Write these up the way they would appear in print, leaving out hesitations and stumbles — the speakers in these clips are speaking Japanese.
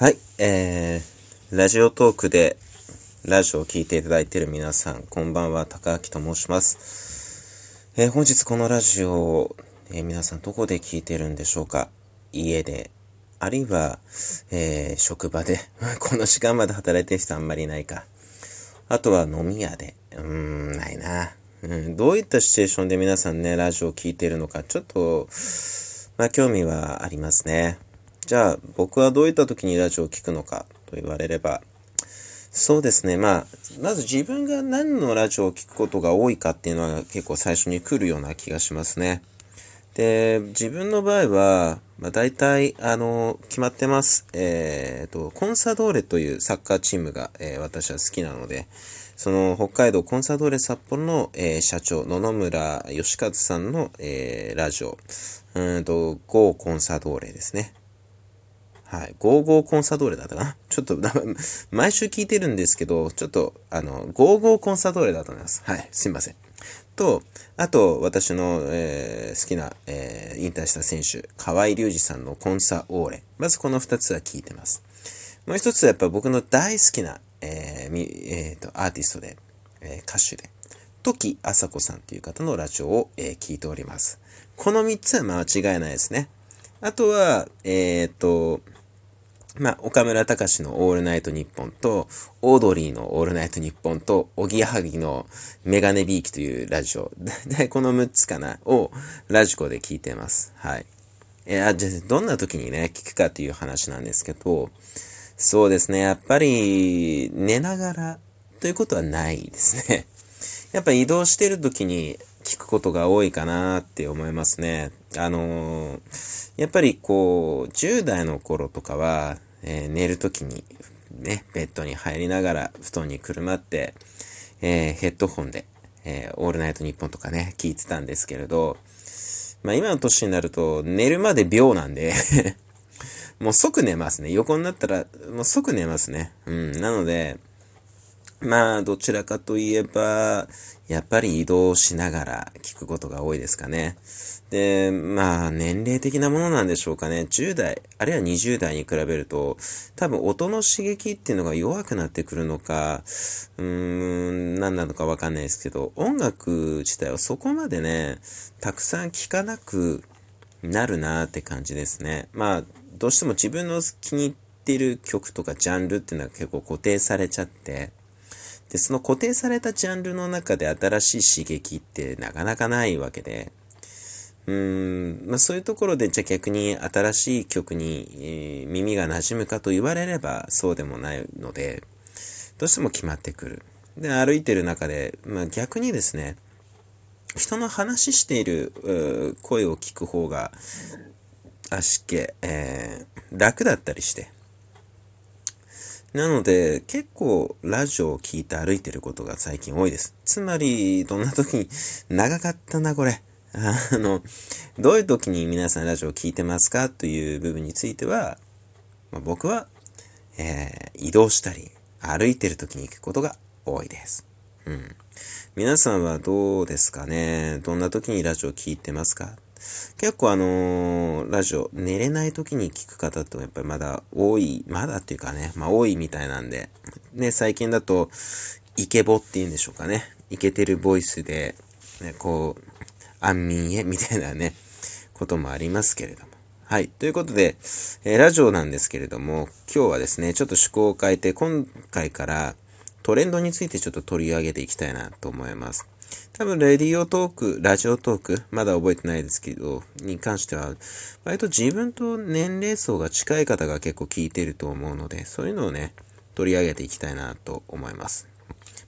はい、ラジオトークでラジオを聞いていただいている皆さん、こんばんは、高木と申します。本日このラジオを、皆さんどこで聞いているんでしょうか？家で、あるいは、職場で、この時間まで働いてる人あんまりいないか。あとは飲み屋で、ないな。どういったシチュエーションで皆さんね、ラジオを聞いているのか、ちょっと、興味はありますね。じゃあ僕はどういった時にラジオを聞くのかと言われれば、そうですね、まず自分が何のラジオを聞くことが多いかっていうのは結構最初に来るような気がしますね。で、自分の場合は、大体決まってます。コンサドーレというサッカーチームが、私は好きなので、その北海道コンサドーレ札幌の、社長野々村義和さんの、ラジオ、GOコンサドーレですね。はい。55コンサドーレだったかな？ちょっと、毎週聞いてるんですけど、ちょっと、55コンサドーレだと思います。はい。すいません。と、あと、私の、好きな、引退した選手、河合隆二さんのコンサオーレ。まずこの2つは聞いてます。もう一つはやっぱ僕の大好きな、アーティストで、歌手で、時あさこさんという方のラジオを、聞いております。この3つは間違いないですね。あとは、岡村隆史のオールナイトニッポンと、オードリーのオールナイトニッポンと、おぎやはぎのメガネビーキというラジオ。この6つかなをラジコで聞いてます。はい。じゃあどんな時にね、聞くかという話なんですけど、そうですね、やっぱり寝ながらということはないですね。やっぱ移動してる時に聞くことが多いかなって思いますね。やっぱりこう、10代の頃とかは、寝るときにね、ベッドに入りながら布団にくるまって、ヘッドホンで、オールナイトニッポンとかね、聞いてたんですけれど、今の年になると寝るまで秒なんで、もう即寝ますね。横になったらもう即寝ますね。なので、どちらかといえば、やっぱり移動しながら聞くことが多いですかね。で、年齢的なものなんでしょうかね。10代、あるいは20代に比べると、多分音の刺激っていうのが弱くなってくるのか、何なのかわかんないですけど、音楽自体はそこまでね、たくさん聴かなくなるなって感じですね。どうしても自分の気に入っている曲とかジャンルっていうのが結構固定されちゃって、で、その固定されたジャンルの中で新しい刺激ってなかなかないわけで、そういうところで、じゃあ逆に新しい曲に耳が馴染むかと言われればそうでもないので、どうしても決まってくる。で、歩いてる中で、逆にですね、人の話している声を聞く方が足っけ、楽だったりして、なので、結構ラジオを聞いて歩いてることが最近多いです。つまり、どんな時に、長かったな、これ。どういう時に皆さんラジオを聞いてますかという部分については、僕は、移動したり、歩いてる時に聞くことが多いです。皆さんはどうですかね？どんな時にラジオを聞いてますか？結構ラジオ寝れない時に聞く方ってやっぱり多いみたいなんで、ね、最近だとイケボっていうんでしょうかね、イケてるボイスで、ね、こう安眠へみたいなねこともありますけれども、はい、ということで、ラジオなんですけれども、今日はですね、ちょっと趣向を変えて今回からトレンドについてちょっと取り上げていきたいなと思います。多分、ラジオトーク、まだ覚えてないですけど、に関しては、割と自分と年齢層が近い方が結構聞いてると思うので、そういうのをね、取り上げていきたいなと思います。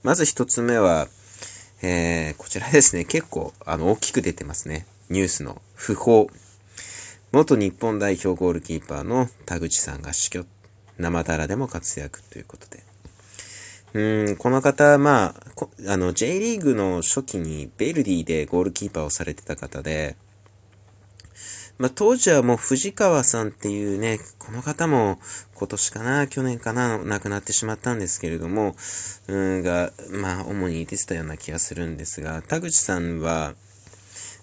まず一つ目は、こちらですね、結構、大きく出てますね。ニュースの訃報。元日本代表ゴールキーパーの田口さんが死去。生タラでも活躍ということで。この方、J リーグの初期にベルディでゴールキーパーをされてた方で、当時はもう藤川さんっていうね、この方も今年かな、去年かな、亡くなってしまったんですけれども、主に出てたような気がするんですが、田口さんは、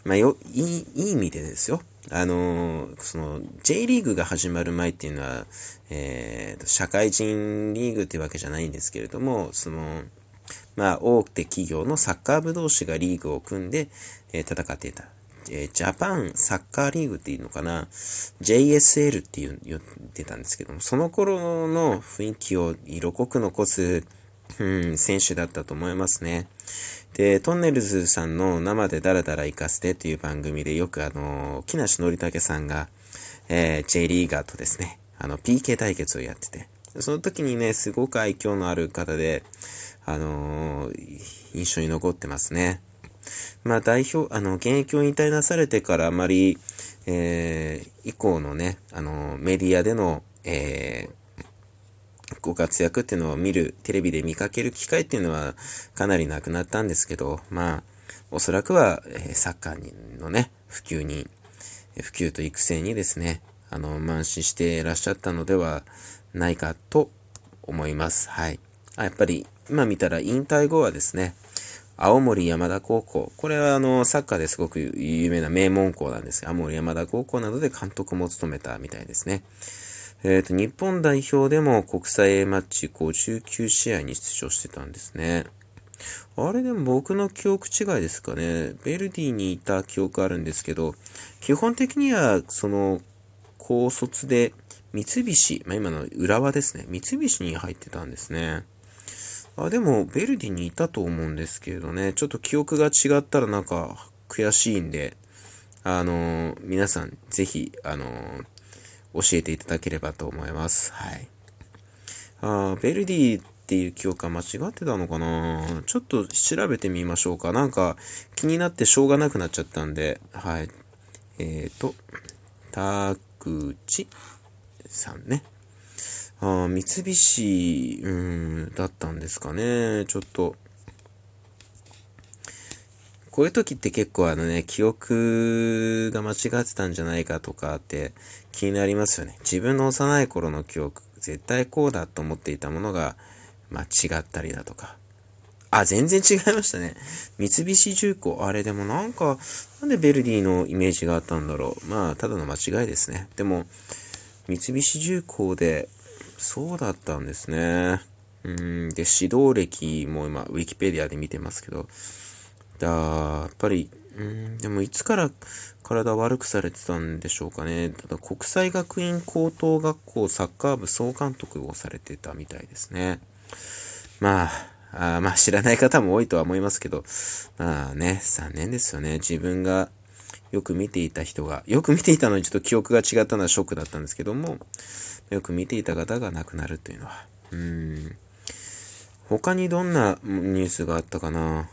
いい意味でですよ。J リーグが始まる前っていうのは、社会人リーグってわけじゃないんですけれども、大手企業のサッカー部同士がリーグを組んで、戦っていた。ジャパンサッカーリーグっていうのかな ?JSL って言ってたんですけども、その頃の雰囲気を色濃く残す、選手だったと思いますね。で、トンネルズさんの生でダラダラ行かせてという番組でよく木梨憲武さんが、J リーガーとですね、PK 対決をやってて、その時にね、すごく愛嬌のある方で、印象に残ってますね。代表、現役を引退なされてからあまり、以降のね、メディアでの、ご活躍っていうのをテレビで見かける機会っていうのはかなりなくなったんですけど、おそらくは、サッカーのね、普及と育成にですね、慢心していらっしゃったのではないかと思います。はい。やっぱり、今見たら引退後はですね、青森山田高校。これはサッカーですごく有名な名門校なんですが、青森山田高校などで監督も務めたみたいですね。日本代表でも国際マッチ59試合に出場してたんですね。あれでも僕の記憶違いですかね。ベルディにいた記憶あるんですけど、基本的には高卒で三菱、今の浦和ですね。三菱に入ってたんですね。でもベルディにいたと思うんですけれどね、ちょっと記憶が違ったらなんか悔しいんで、皆さんぜひ、教えていただければと思います。はい。ベルディっていう記憶は間違ってたのかな？ちょっと調べてみましょうか。なんか気になってしょうがなくなっちゃったんで、はい。田口さんね。三菱、だったんですかね。ちょっと。こういう時って結構記憶が間違ってたんじゃないかとかって気になりますよね。自分の幼い頃の記憶、絶対こうだと思っていたものが間違ったりだとか。全然違いましたね。三菱重工。あれでもなんでベルディのイメージがあったんだろう。ただの間違いですね。でも、三菱重工で、そうだったんですね。で、指導歴も今、ウィキペディアで見てますけど、やっぱり、でもいつから体悪くされてたんでしょうかね。ただ国際学院高等学校サッカー部総監督をされてたみたいですね。知らない方も多いとは思いますけど、残念ですよね。自分がよく見ていたのにちょっと記憶が違ったのはショックだったんですけども、よく見ていた方が亡くなるというのは。他にどんなニュースがあったかな。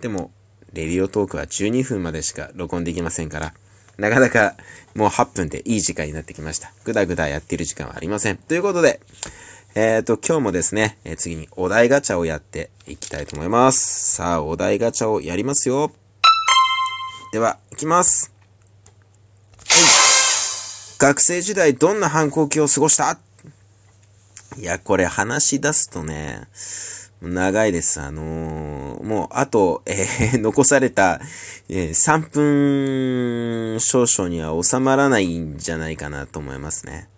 でも、レディオトークは12分までしか録音できませんから、なかなかもう8分でいい時間になってきました。ぐだぐだやってる時間はありません。ということで、今日もですね、次にお題ガチャをやっていきたいと思います。さあ、お題ガチャをやりますよ。では、いきます。学生時代どんな反抗期を過ごした？これ話し出すとね、長いです。もう、あと、残された、3分少々には収まらないんじゃないかなと思いますね。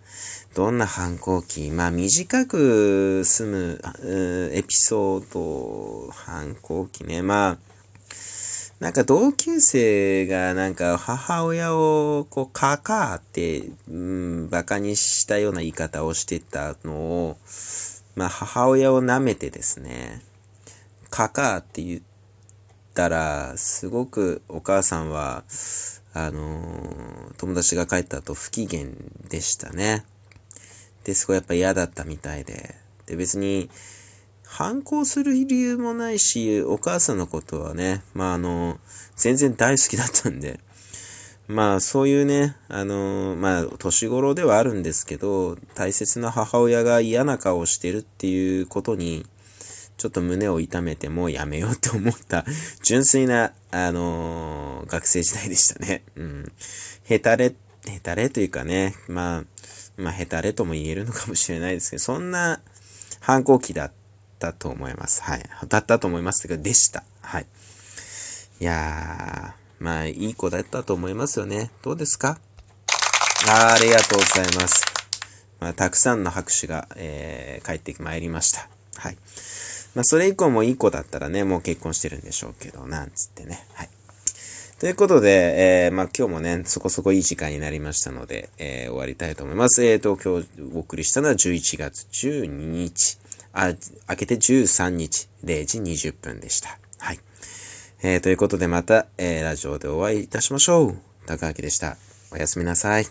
どんな反抗期？短く済む、エピソード、反抗期ね。同級生が母親をカーカーって、バカにしたような言い方をしてたのを、母親を舐めてですね、カカーって言ったら、すごくお母さんは、友達が帰った後不機嫌でしたね。で、すごいやっぱ嫌だったみたいで。で、別に、反抗する理由もないし、お母さんのことはね、全然大好きだったんで。そういうね、年頃ではあるんですけど、大切な母親が嫌な顔をしてるっていうことに、ちょっと胸を痛めてもうやめようって思った、純粋な、学生時代でしたね。ヘタレというかね、ヘタレとも言えるのかもしれないですけど、そんな反抗期だったと思います。はい。だったと思いますけど、でした。はい。いやー。まあ、いい子だったと思いますよね。どうですか？ありがとうございます。まあ、たくさんの拍手が、返ってまいりました。はい。まあ、それ以降もいい子だったらね、もう結婚してるんでしょうけど、なんつってね。はい。ということで、まあ、今日もね、そこそこいい時間になりましたので、終わりたいと思います。今日お送りしたのは11月12日、明けて13日、0時20分でした。はい。ということでまた、ラジオでお会いいたしましょう。高明でした。おやすみなさい。